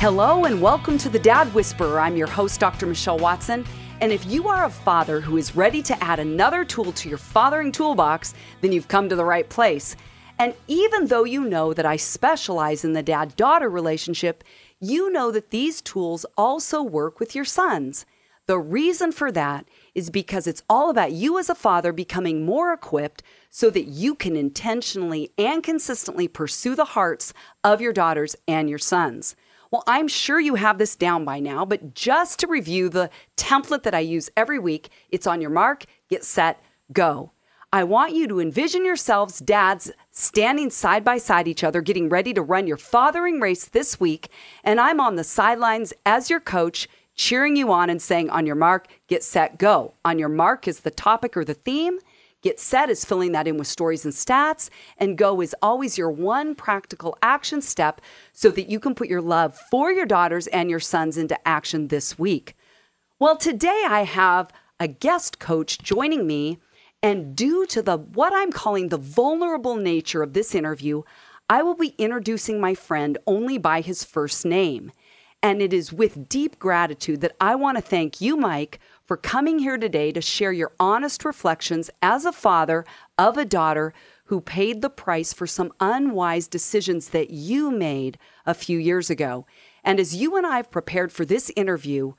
Hello and welcome to The Dad Whisperer. I'm your host, Dr. Michelle Watson. And if you are a father who is ready to add another tool to your fathering toolbox, then you've come to the right place. And even though you know that I specialize in the dad-daughter relationship, you know that these tools also work with your sons. The reason for that is because it's all about you as a father becoming more equipped so that you can intentionally and consistently pursue the hearts of your daughters and your sons. Well, I'm sure you have this down by now, but just to review the template that I use every week, it's on your mark, get set, go. I want you to envision yourselves, dads, standing side by side each other, getting ready to run your fathering race this week, and I'm on the sidelines as your coach, cheering you on and saying, on your mark, get set, go. On your mark is the topic or the theme. Get set is filling that in with stories and stats, and go is always your one practical action step so that you can put your love for your daughters and your sons into action this week. Well, today I have a guest coach joining me, and due to what I'm calling the vulnerable nature of this interview, I will be introducing my friend only by his first name. And it is with deep gratitude that I want to thank you, Mike, for coming here today to share your honest reflections as a father of a daughter who paid the price for some unwise decisions that you made a few years ago. And as you and I have prepared for this interview,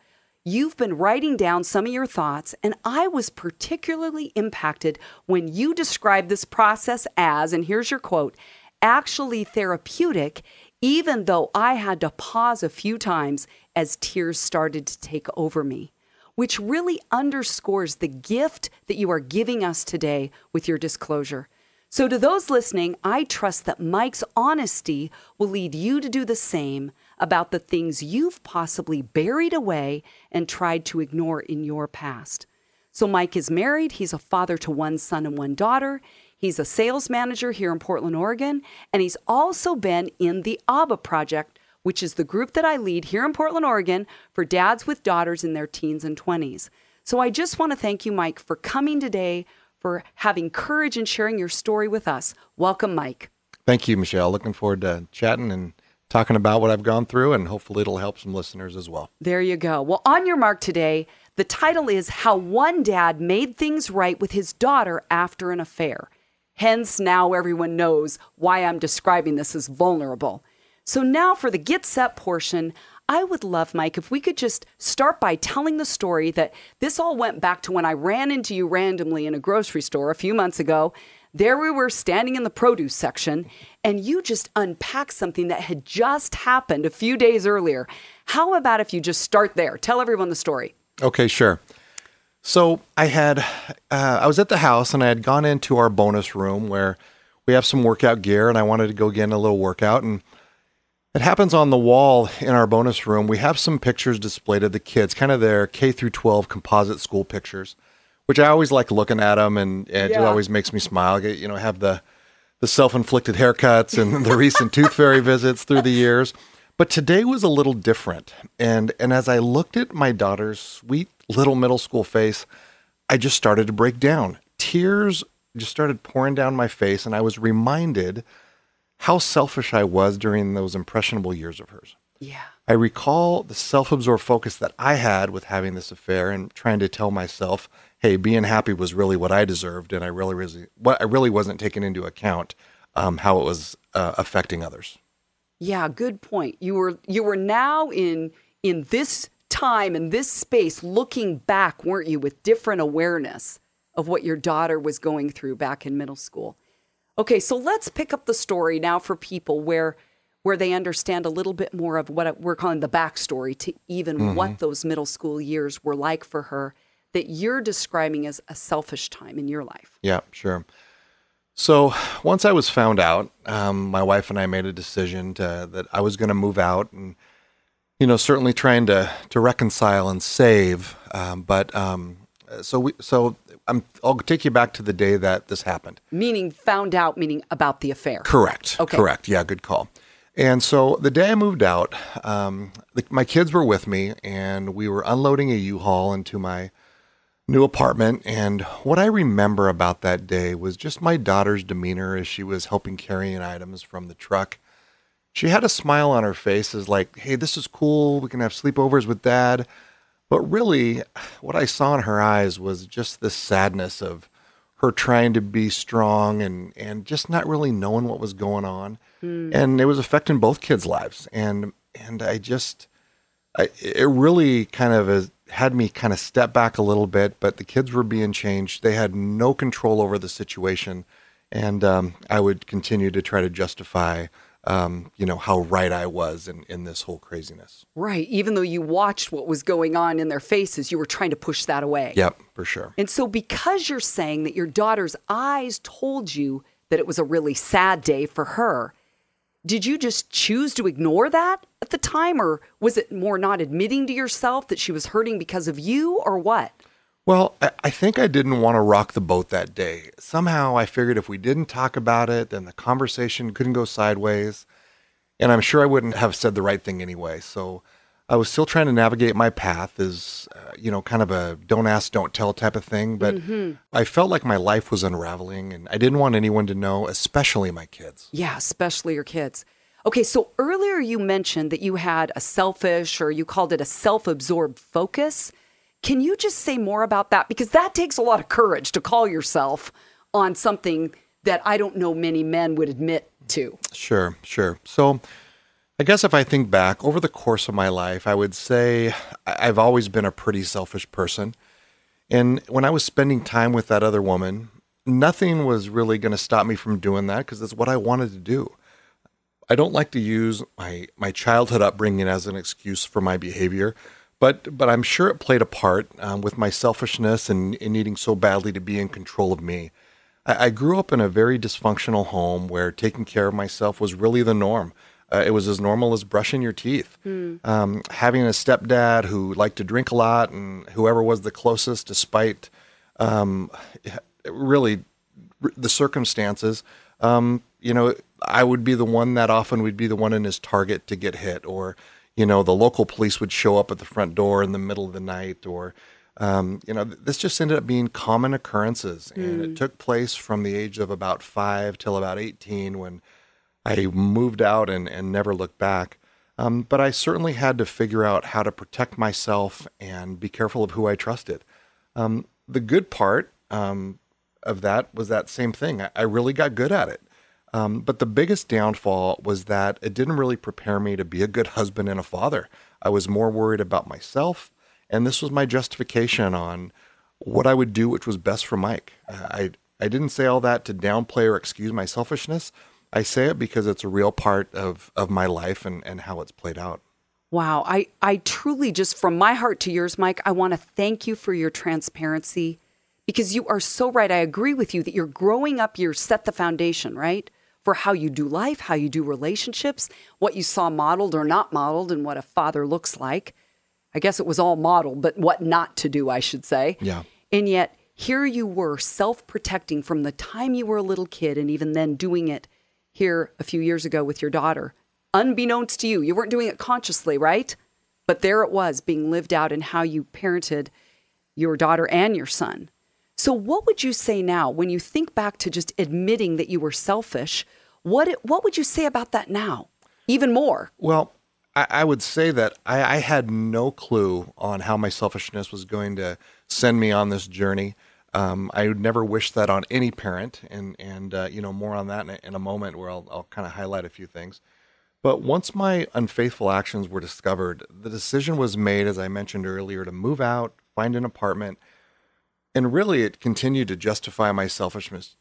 you've been writing down some of your thoughts, and I was particularly impacted when you described this process as, and here's your quote, actually therapeutic, even though I had to pause a few times as tears started to take over me, which really underscores the gift that you are giving us today with your disclosure. So to those listening, I trust that Mike's honesty will lead you to do the same about the things you've possibly buried away and tried to ignore in your past. So Mike is married. He's a father to one son and one daughter. He's a sales manager here in Portland, Oregon, and he's also been in the ABBA project, which is the group that I lead here in Portland, Oregon, for dads with daughters in their teens and 20s. So I just want to thank you, Mike, for coming today, for having courage and sharing your story with us. Welcome, Mike. Thank you, Michelle. Looking forward to chatting and talking about what I've gone through, and hopefully it'll help some listeners as well. There you go. Well, on your mark today, the title is How One Dad Made Things Right with His Daughter After an Affair. Hence, now everyone knows why I'm describing this as vulnerable. So now for the get set portion, I would love, Mike, if we could just start by telling the story that this all went back to when I ran into you randomly in a grocery store a few months ago. There we were standing in the produce section, and you just unpacked something that had just happened a few days earlier. How about if you just start there? Tell everyone the story. Okay, sure. So I was at the house, and I had gone into our bonus room where we have some workout gear, and I wanted to go get in a little workout, and it happens on the wall in our bonus room. We have some pictures displayed of the kids, kind of their K through 12 composite school pictures, which I always like looking at them, and it always makes me smile. You know, have the self-inflicted haircuts and the recent tooth fairy visits through the years. But today was a little different. And as I looked at my daughter's sweet little middle school face, I just started to break down. Tears just started pouring down my face, and I was reminded how selfish I was during those impressionable years of hers. Yeah. I recall the self-absorbed focus that I had with having this affair and trying to tell myself, hey, being happy was really what I deserved, and I really wasn't taking into account how it was affecting others. Yeah, good point. You were now in this time, in this space, looking back, weren't you, with different awareness of what your daughter was going through back in middle school. Okay, so let's pick up the story now for people where they understand a little bit more of what we're calling the backstory to even what those middle school years were like for her that you're describing as a selfish time in your life. Yeah, sure. So once I was found out, my wife and I made a decision that I was going to move out, and you know, certainly trying to reconcile and save. I'll take you back to the day that this happened. Meaning about the affair. Correct. Okay. Correct. Yeah, good call. And so the day I moved out, my kids were with me, and we were unloading a U-Haul into my new apartment. And what I remember about that day was just my daughter's demeanor as she was helping carrying items from the truck. She had a smile on her face as like, hey, this is cool. We can have sleepovers with Dad. But really, what I saw in her eyes was just this sadness of her trying to be strong and just not really knowing what was going on. Mm. And it was affecting both kids' lives. And I just, it really kind of had me kind of step back a little bit, but the kids were being changed. They had no control over the situation. And I would continue to try to justify how right I was in this whole craziness. Right. Even though you watched what was going on in their faces, you were trying to push that away. Yep, for sure. And so because you're saying that your daughter's eyes told you that it was a really sad day for her, did you just choose to ignore that at the time? Or was it more not admitting to yourself that she was hurting because of you, or what? Well, I think I didn't want to rock the boat that day. Somehow I figured if we didn't talk about it, then the conversation couldn't go sideways. And I'm sure I wouldn't have said the right thing anyway. So I was still trying to navigate my path as, kind of a don't ask, don't tell type of thing. But mm-hmm. I felt like my life was unraveling and I didn't want anyone to know, especially my kids. Yeah, especially your kids. Okay, so earlier you mentioned that you had a selfish, or you called it a self-absorbed focus. Can you just say more about that? Because that takes a lot of courage to call yourself on something that I don't know many men would admit to. Sure. So I guess if I think back over the course of my life, I would say I've always been a pretty selfish person. And when I was spending time with that other woman, nothing was really going to stop me from doing that because that's what I wanted to do. I don't like to use my childhood upbringing as an excuse for my behavior. But I'm sure it played a part with my selfishness and needing so badly to be in control of me. I grew up in a very dysfunctional home where taking care of myself was really the norm. It was as normal as brushing your teeth. Mm. Having a stepdad who liked to drink a lot and whoever was the closest, despite really the circumstances, I would be the one that often would be the one in his target to get hit, or the local police would show up at the front door in the middle of the night, or, this just ended up being common occurrences. Mm. And it took place from the age of about 5 till about 18 when I moved out and never looked back. But I certainly had to figure out how to protect myself and be careful of who I trusted. The good part of that was that same thing. I really got good at it. But the biggest downfall was that it didn't really prepare me to be a good husband and a father. I was more worried about myself, and this was my justification on what I would do, which was best for Mike. I didn't say all that to downplay or excuse my selfishness. I say it because it's a real part of my life and how it's played out. Wow. I truly, just from my heart to yours, Mike, I want to thank you for your transparency, because you are so right. I agree with you that your growing up years set the foundation, right? For how you do life, how you do relationships, what you saw modeled or not modeled, and what a father looks like. I guess it was all modeled, but what not to do, I should say. Yeah. And yet here you were self-protecting from the time you were a little kid, and even then doing it here a few years ago with your daughter. Unbeknownst to you, you weren't doing it consciously, right? But there it was being lived out in how you parented your daughter and your son. So what would you say now when you think back to just admitting that you were selfish? What would you say about that now, even more? Well, I would say that I had no clue on how my selfishness was going to send me on this journey. I would never wish that on any parent, and more on that in a moment where I'll kind of highlight a few things. But once my unfaithful actions were discovered, the decision was made, as I mentioned earlier, to move out, find an apartment. And really, it continued to justify my selfishness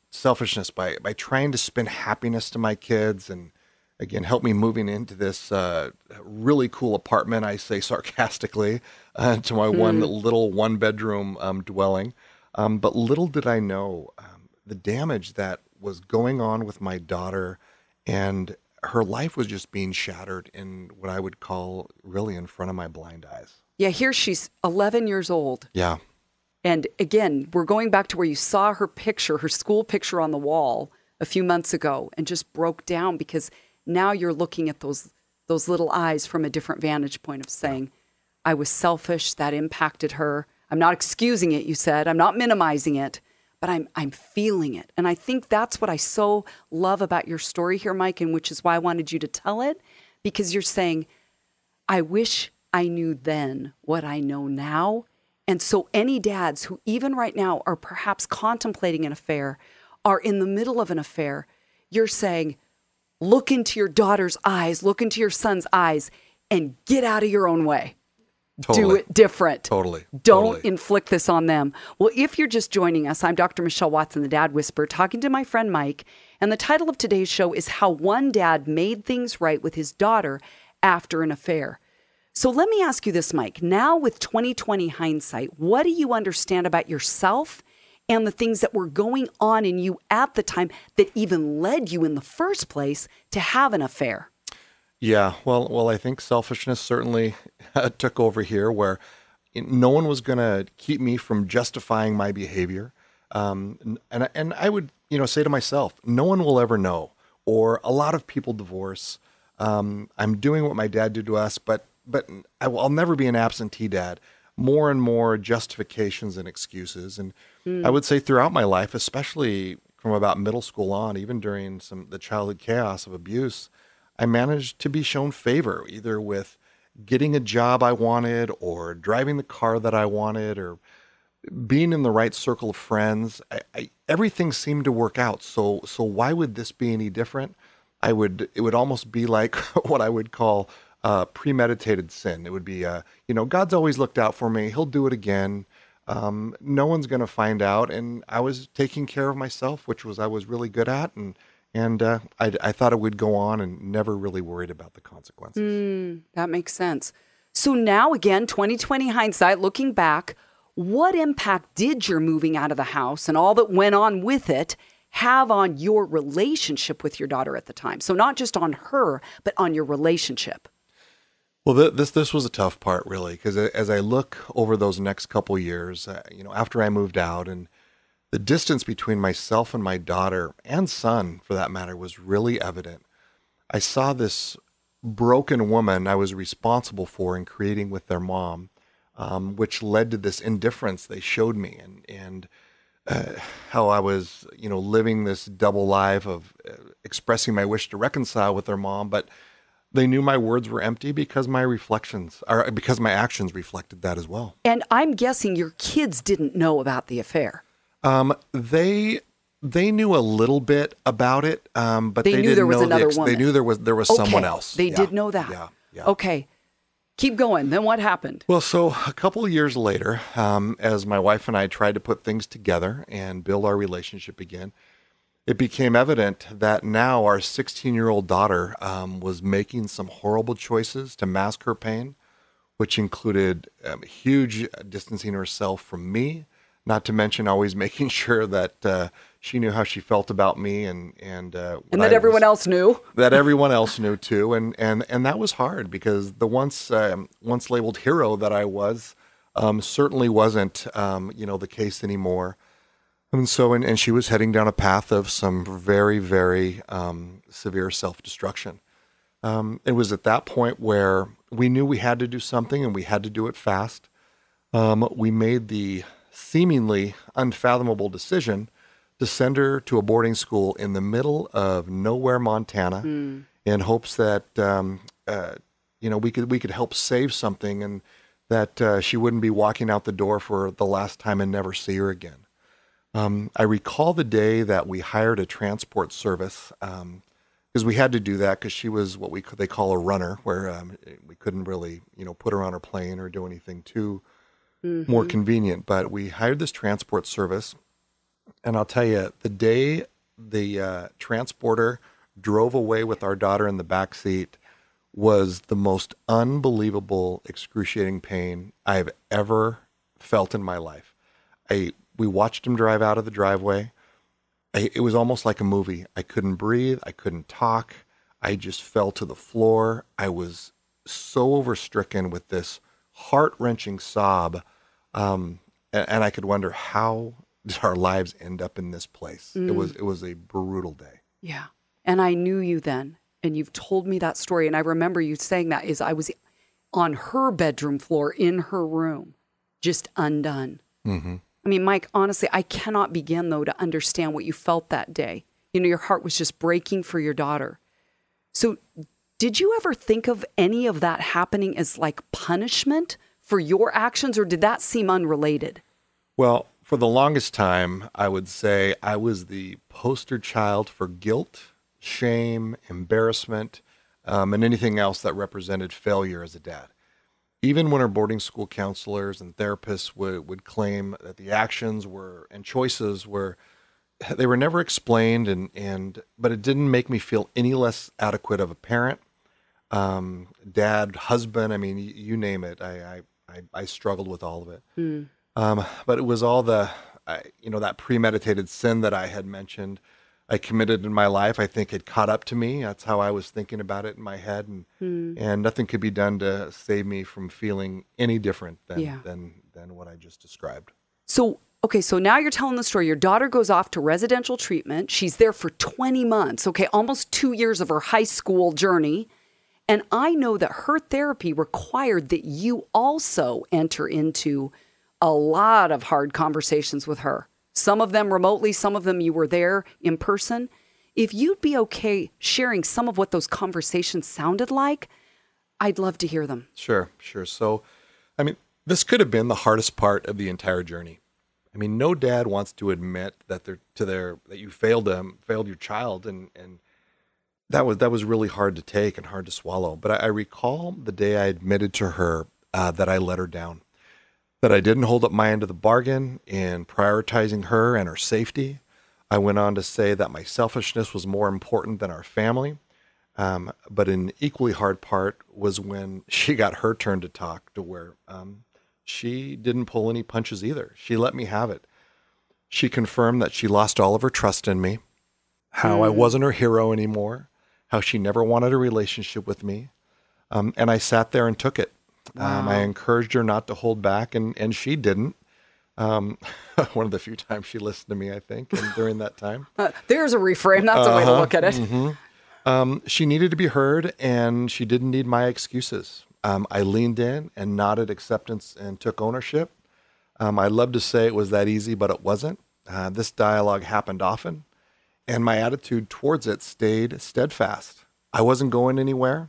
by trying to spin happiness to my kids, and again, help me moving into this really cool apartment, I say sarcastically, to my one bedroom dwelling. But little did I know the damage that was going on with my daughter, and her life was just being shattered in what I would call really in front of my blind eyes. Yeah, here she's 11 years old. Yeah. And again, we're going back to where you saw her picture, her school picture on the wall a few months ago, and just broke down because now you're looking at those little eyes from a different vantage point of saying, I was selfish, that impacted her. I'm not excusing it, you said. I'm not minimizing it, but I'm feeling it. And I think that's what I so love about your story here, Mike, and which is why I wanted you to tell it, because you're saying, I wish I knew then what I know now. And so any dads who even right now are perhaps contemplating an affair, are in the middle of an affair, you're saying, look into your daughter's eyes, look into your son's eyes, and get out of your own way. Totally. Do it different. Totally. Don't inflict this on them. Well, if you're just joining us, I'm Dr. Michelle Watson, the Dad Whisperer, talking to my friend Mike. And the title of today's show is How One Dad Made Things Right with His Daughter After an Affair. So let me ask you this, Mike. Now with 2020 hindsight, what do you understand about yourself and the things that were going on in you at the time that even led you in the first place to have an affair? Yeah, well, I think selfishness certainly took over here, where no one was going to keep me from justifying my behavior. And I would, say to myself, no one will ever know, or a lot of people divorce. I'm doing what my dad did to us, but I'll never be an absentee dad. More and more justifications and excuses. And I would say throughout my life, especially from about middle school on, even during the childhood chaos of abuse, I managed to be shown favor, either with getting a job I wanted or driving the car that I wanted or being in the right circle of friends. Everything seemed to work out. So why would this be any different? It would almost be like what I would call premeditated sin. It would be, God's always looked out for me. He'll do it again. No one's going to find out. And I was taking care of myself, which was I was really good at. And I thought it would go on and never really worried about the consequences. That makes sense. So now again, 2020 hindsight, looking back, what impact did your moving out of the house and all that went on with it have on your relationship with your daughter at the time? So not just on her, but on your relationship. Well, this was a tough part, really, because as I look over those next couple years, after I moved out and the distance between myself and my daughter and son, for that matter, was really evident. I saw this broken woman I was responsible for in creating with their mom, which led to this indifference they showed me and how I was, living this double life of expressing my wish to reconcile with their mom, but they knew my words were empty because my actions reflected that as well. And I'm guessing your kids didn't know about the affair. They knew a little bit about it, but they knew there was another one. They knew there was someone else. They did know that. Yeah. Okay. Keep going. Then what happened? Well, so a couple of years later, as my wife and I tried to put things together and build our relationship again, it became evident that now our 16-year-old daughter, was making some horrible choices to mask her pain, which included huge distancing herself from me. Not to mention always making sure that she knew how she felt about me, and that everyone else knew too, and that was hard because the once labeled hero that I was certainly wasn't the case anymore, and so and she was heading down a path of some very, very severe self-destruction. It was at that point where we knew we had to do something, and we had to do it fast. We made the seemingly unfathomable decision to send her to a boarding school in the middle of nowhere, Montana, in hopes that, we could help save something and that she wouldn't be walking out the door for the last time and never see her again. I recall the day that we hired a transport service because we had to do that because she was what they call a runner, where we couldn't really, put her on her plane or do anything too more convenient, but we hired this transport service, and I'll tell you, the day the transporter drove away with our daughter in the back seat was the most unbelievable, excruciating pain I've ever felt in my life. We watched him drive out of the driveway. It was almost like a movie. I couldn't breathe. I couldn't talk. I just fell to the floor. I was so overstricken with this heart-wrenching sob, and I could wonder, how did our lives end up in this place? It was a brutal day. Yeah, and I knew you then, and you've told me that story, and I remember you saying that is I was on her bedroom floor in her room, just undone. Mm-hmm. I mean, Mike, honestly, I cannot begin, though, to understand what you felt that day. You know, your heart was just breaking for your daughter. So did you ever think of any of that happening as like punishment for your actions, or did that seem unrelated? Well, for the longest time, I would say I was the poster child for guilt, shame, embarrassment, and anything else that represented failure as a dad. Even when our boarding school counselors and therapists would claim that the actions were and choices were, they were never explained, but it didn't make me feel any less adequate of a parent, dad, husband. I mean, you name it. I struggled with all of it. Mm. But it was all that premeditated sin that I had mentioned I committed in my life, I think had caught up to me. That's how I was thinking about it in my head. And nothing could be done to save me from feeling any different than what I just described. So, okay, so now you're telling the story. Your daughter goes off to residential treatment. She's there for 20 months, okay, almost 2 years of her high school journey. And I know that her therapy required that you also enter into a lot of hard conversations with her. Some of them remotely, some of them you were there in person. If you'd be okay sharing some of what those conversations sounded like, I'd love to hear them. Sure. So, I mean, this could have been the hardest part of the entire journey. I mean, no dad wants to admit that you failed your child, and that was really hard to take and hard to swallow. But I recall the day I admitted to her that I let her down, that I didn't hold up my end of the bargain in prioritizing her and her safety. I went on to say that my selfishness was more important than our family. But an equally hard part was when she got her turn to talk, to where she didn't pull any punches either. She let me have it. She confirmed that she lost all of her trust in me, how I wasn't her hero anymore, how she never wanted a relationship with me. And I sat there and took it. Wow. I encouraged her not to hold back, and she didn't. One of the few times she listened to me, I think, and during that time. There's a reframe. That's a way to look at it. Mm-hmm. She needed to be heard, and she didn't need my excuses. I leaned in and nodded acceptance and took ownership. I love to say it was that easy, but it wasn't. This dialogue happened often, and my attitude towards it stayed steadfast. I wasn't going anywhere.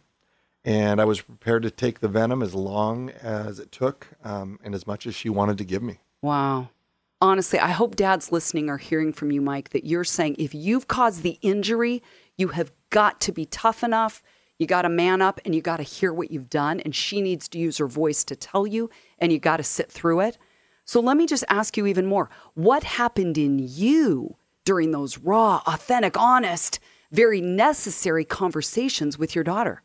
And I was prepared to take the venom as long as it took, and as much as she wanted to give me. Wow. Honestly, I hope dads listening are hearing from you, Mike, that you're saying if you've caused the injury, you have got to be tough enough, you got to man up, and you got to hear what you've done, and she needs to use her voice to tell you, and you got to sit through it. So let me just ask you even more. What happened in you during those raw, authentic, honest, very necessary conversations with your daughter?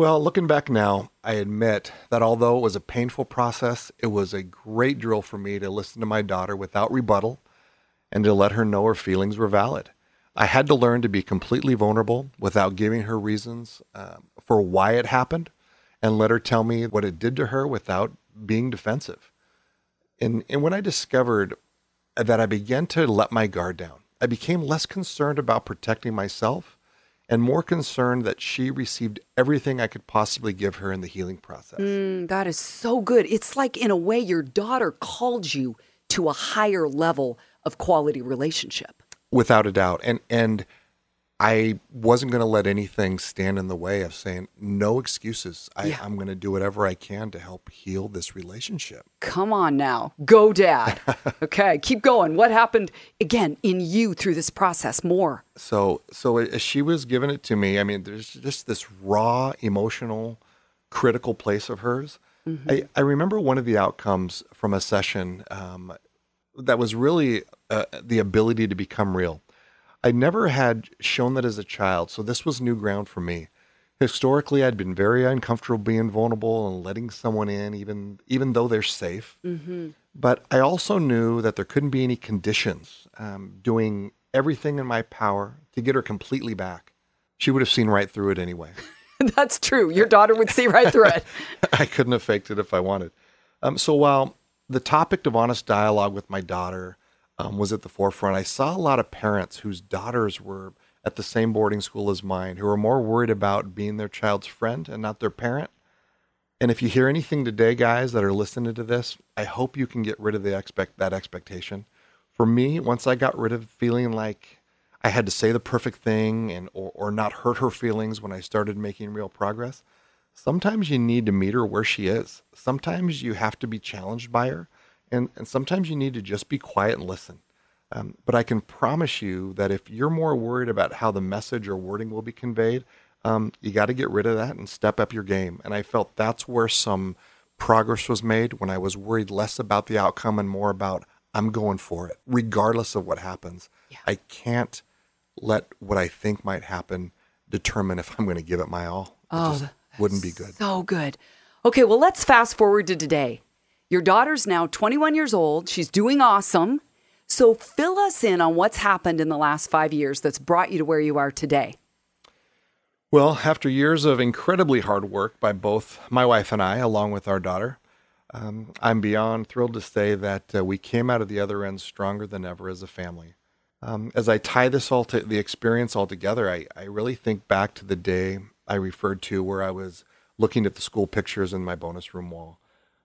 Well, looking back now, I admit that although it was a painful process, it was a great drill for me to listen to my daughter without rebuttal and to let her know her feelings were valid. I had to learn to be completely vulnerable without giving her reasons for why it happened, and let her tell me what it did to her without being defensive. And when I discovered that, I began to let my guard down. I became less concerned about protecting myself and more concerned that she received everything I could possibly give her in the healing process. That is so good. It's like, in a way, your daughter called you to a higher level of quality relationship. Without a doubt. And I wasn't going to let anything stand in the way of saying, no excuses. I'm going to do whatever I can to help heal this relationship. Come on now. Go, Dad. Okay, keep going. What happened, again, in you through this process more? So as she was giving it to me, I mean, there's just this raw, emotional, critical place of hers. Mm-hmm. I remember one of the outcomes from a session that was really the ability to become real. I never had shown that as a child, so this was new ground for me. Historically, I'd been very uncomfortable being vulnerable and letting someone in, even though they're safe. Mm-hmm. But I also knew that there couldn't be any conditions, doing everything in my power to get her completely back. She would have seen right through it anyway. That's true. Your daughter would see right through it. I couldn't have faked it if I wanted. So while the topic of honest dialogue with my daughter was at the forefront, I saw a lot of parents whose daughters were at the same boarding school as mine, who were more worried about being their child's friend and not their parent. And if you hear anything today, guys, that are listening to this, I hope you can get rid of that expectation. For me, once I got rid of feeling like I had to say the perfect thing and or not hurt her feelings when I started making real progress, sometimes you need to meet her where she is. Sometimes you have to be challenged by her, and sometimes you need to just be quiet and listen. But I can promise you that if you're more worried about how the message or wording will be conveyed, you got to get rid of that and step up your game. And I felt that's where some progress was made, when I was worried less about the outcome and more about I'm going for it, regardless of what happens. Yeah. I can't let what I think might happen determine if I'm going to give it my all. It wouldn't be good. So good. Okay, well, let's fast forward to today. Your daughter's now 21 years old. She's doing awesome. So fill us in on what's happened in the last 5 years that's brought you to where you are today. Well, after years of incredibly hard work by both my wife and I, along with our daughter, I'm beyond thrilled to say that we came out of the other end stronger than ever as a family. As I tie this all to the experience all together, I really think back to the day I referred to where I was looking at the school pictures in my bonus room wall.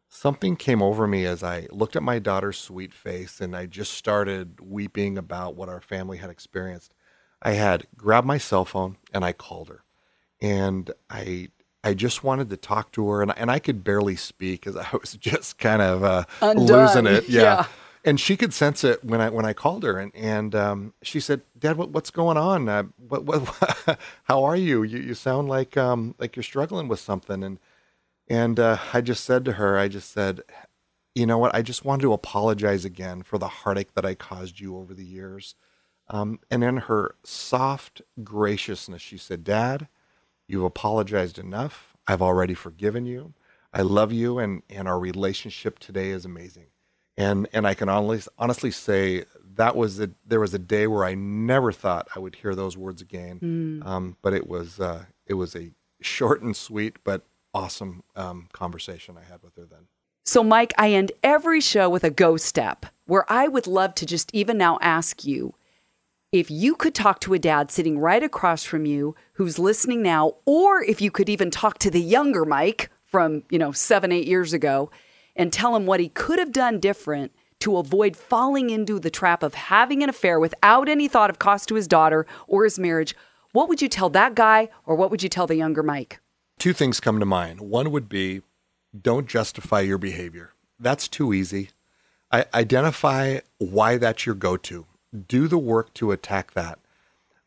Something came over me as I looked at my daughter's sweet face, and I just started weeping about what our family had experienced. I had grabbed my cell phone and I called her. And I just wanted to talk to her, and I could barely speak because I was just kind of losing it. Yeah. And she could sense it when I called her, and she said, "Dad, what's going on? What how are you? You sound like you're struggling with something." And I just said to her, "You know what? I just wanted to apologize again for the heartache that I caused you over the years." And in her soft graciousness, she said, "Dad, you've apologized enough. I've already forgiven you. I love you, and our relationship today is amazing." And I can honestly say that there was a day where I never thought I would hear those words again. But it was a short and sweet but awesome conversation I had with her then. So, Mike, I end every show with a go step where I would love to just even now ask you, if you could talk to a dad sitting right across from you who's listening now, or if you could even talk to the younger Mike from 7-8 years ago and tell him what he could have done different to avoid falling into the trap of having an affair without any thought of cost to his daughter or his marriage, what would you tell that guy, or what would you tell the younger Mike? Two things come to mind. One would be, don't justify your behavior. That's too easy. Identify why that's your go-to. Do the work to attack that.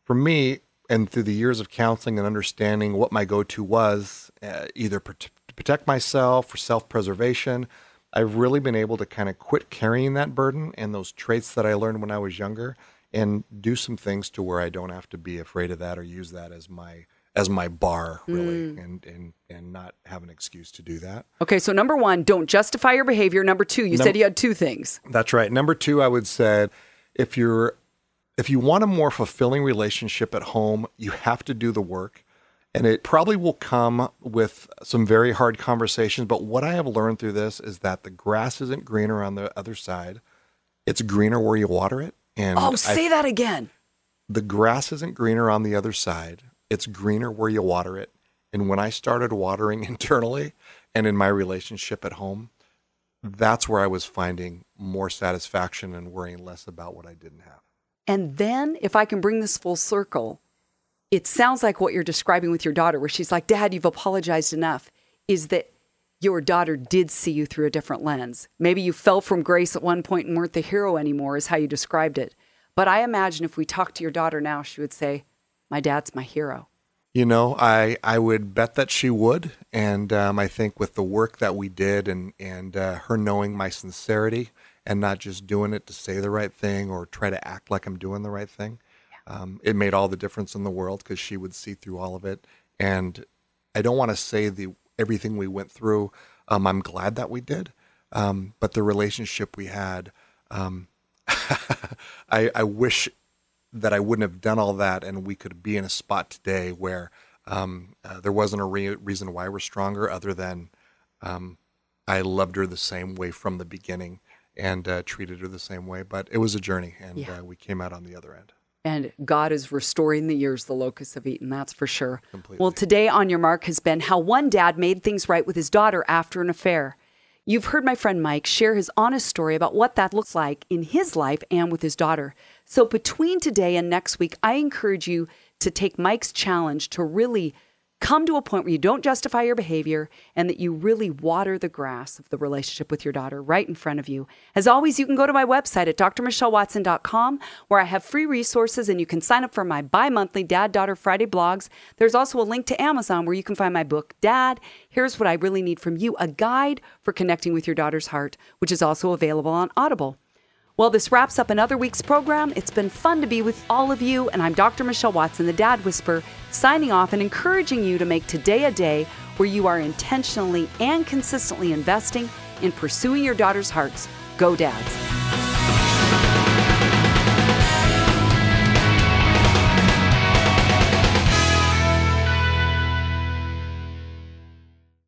For me, and through the years of counseling and understanding what my go-to was, either to protect myself or self-preservation, I've really been able to kind of quit carrying that burden and those traits that I learned when I was younger, and do some things to where I don't have to be afraid of that or use that as my bar, really, and not have an excuse to do that. Okay, so number one, don't justify your behavior. Number two, you said you had two things. That's right. Number two, I would say, if you want a more fulfilling relationship at home, you have to do the work, and it probably will come with some very hard conversations. But what I have learned through this is that the grass isn't greener on the other side; it's greener where you water it. And that again. The grass isn't greener on the other side; it's greener where you water it. And when I started watering internally and in my relationship at home, that's where I was finding more satisfaction and worrying less about what I didn't have. And then, if I can bring this full circle, it sounds like what you're describing with your daughter, where she's like, "Dad, you've apologized enough," is that your daughter did see you through a different lens. Maybe you fell from grace at one point and weren't the hero anymore, is how you described it. But I imagine if we talked to your daughter now, she would say, "My dad's my hero." I would bet that she would. And I think with the work that we did and her knowing my sincerity and not just doing it to say the right thing or try to act like I'm doing the right thing, it made all the difference in the world, because she would see through all of it. And I don't want to say everything we went through. I'm glad that we did. But the relationship we had, I wish that I wouldn't have done all that, and we could be in a spot today where there wasn't a reason why we're stronger, other than I loved her the same way from the beginning and treated her the same way. But it was a journey, and we came out on the other end. And God is restoring the years the locusts have eaten, that's for sure. Completely. Well, today on Your Mark has been how one dad made things right with his daughter after an affair. You've heard my friend Mike share his honest story about what that looks like in his life and with his daughter. So between today and next week, I encourage you to take Mike's challenge to really come to a point where you don't justify your behavior and that you really water the grass of the relationship with your daughter right in front of you. As always, you can go to my website at drmichellewatson.com where I have free resources and you can sign up for my bi-monthly Dad Daughter Friday blogs. There's also a link to Amazon where you can find my book, Dad, Here's What I Really Need From You, a guide for connecting with your daughter's heart, which is also available on Audible. Well, this wraps up another week's program. It's been fun to be with all of you, and I'm Dr. Michelle Watson, the Dad Whisperer, signing off and encouraging you to make today a day where you are intentionally and consistently investing in pursuing your daughter's hearts. Go Dads!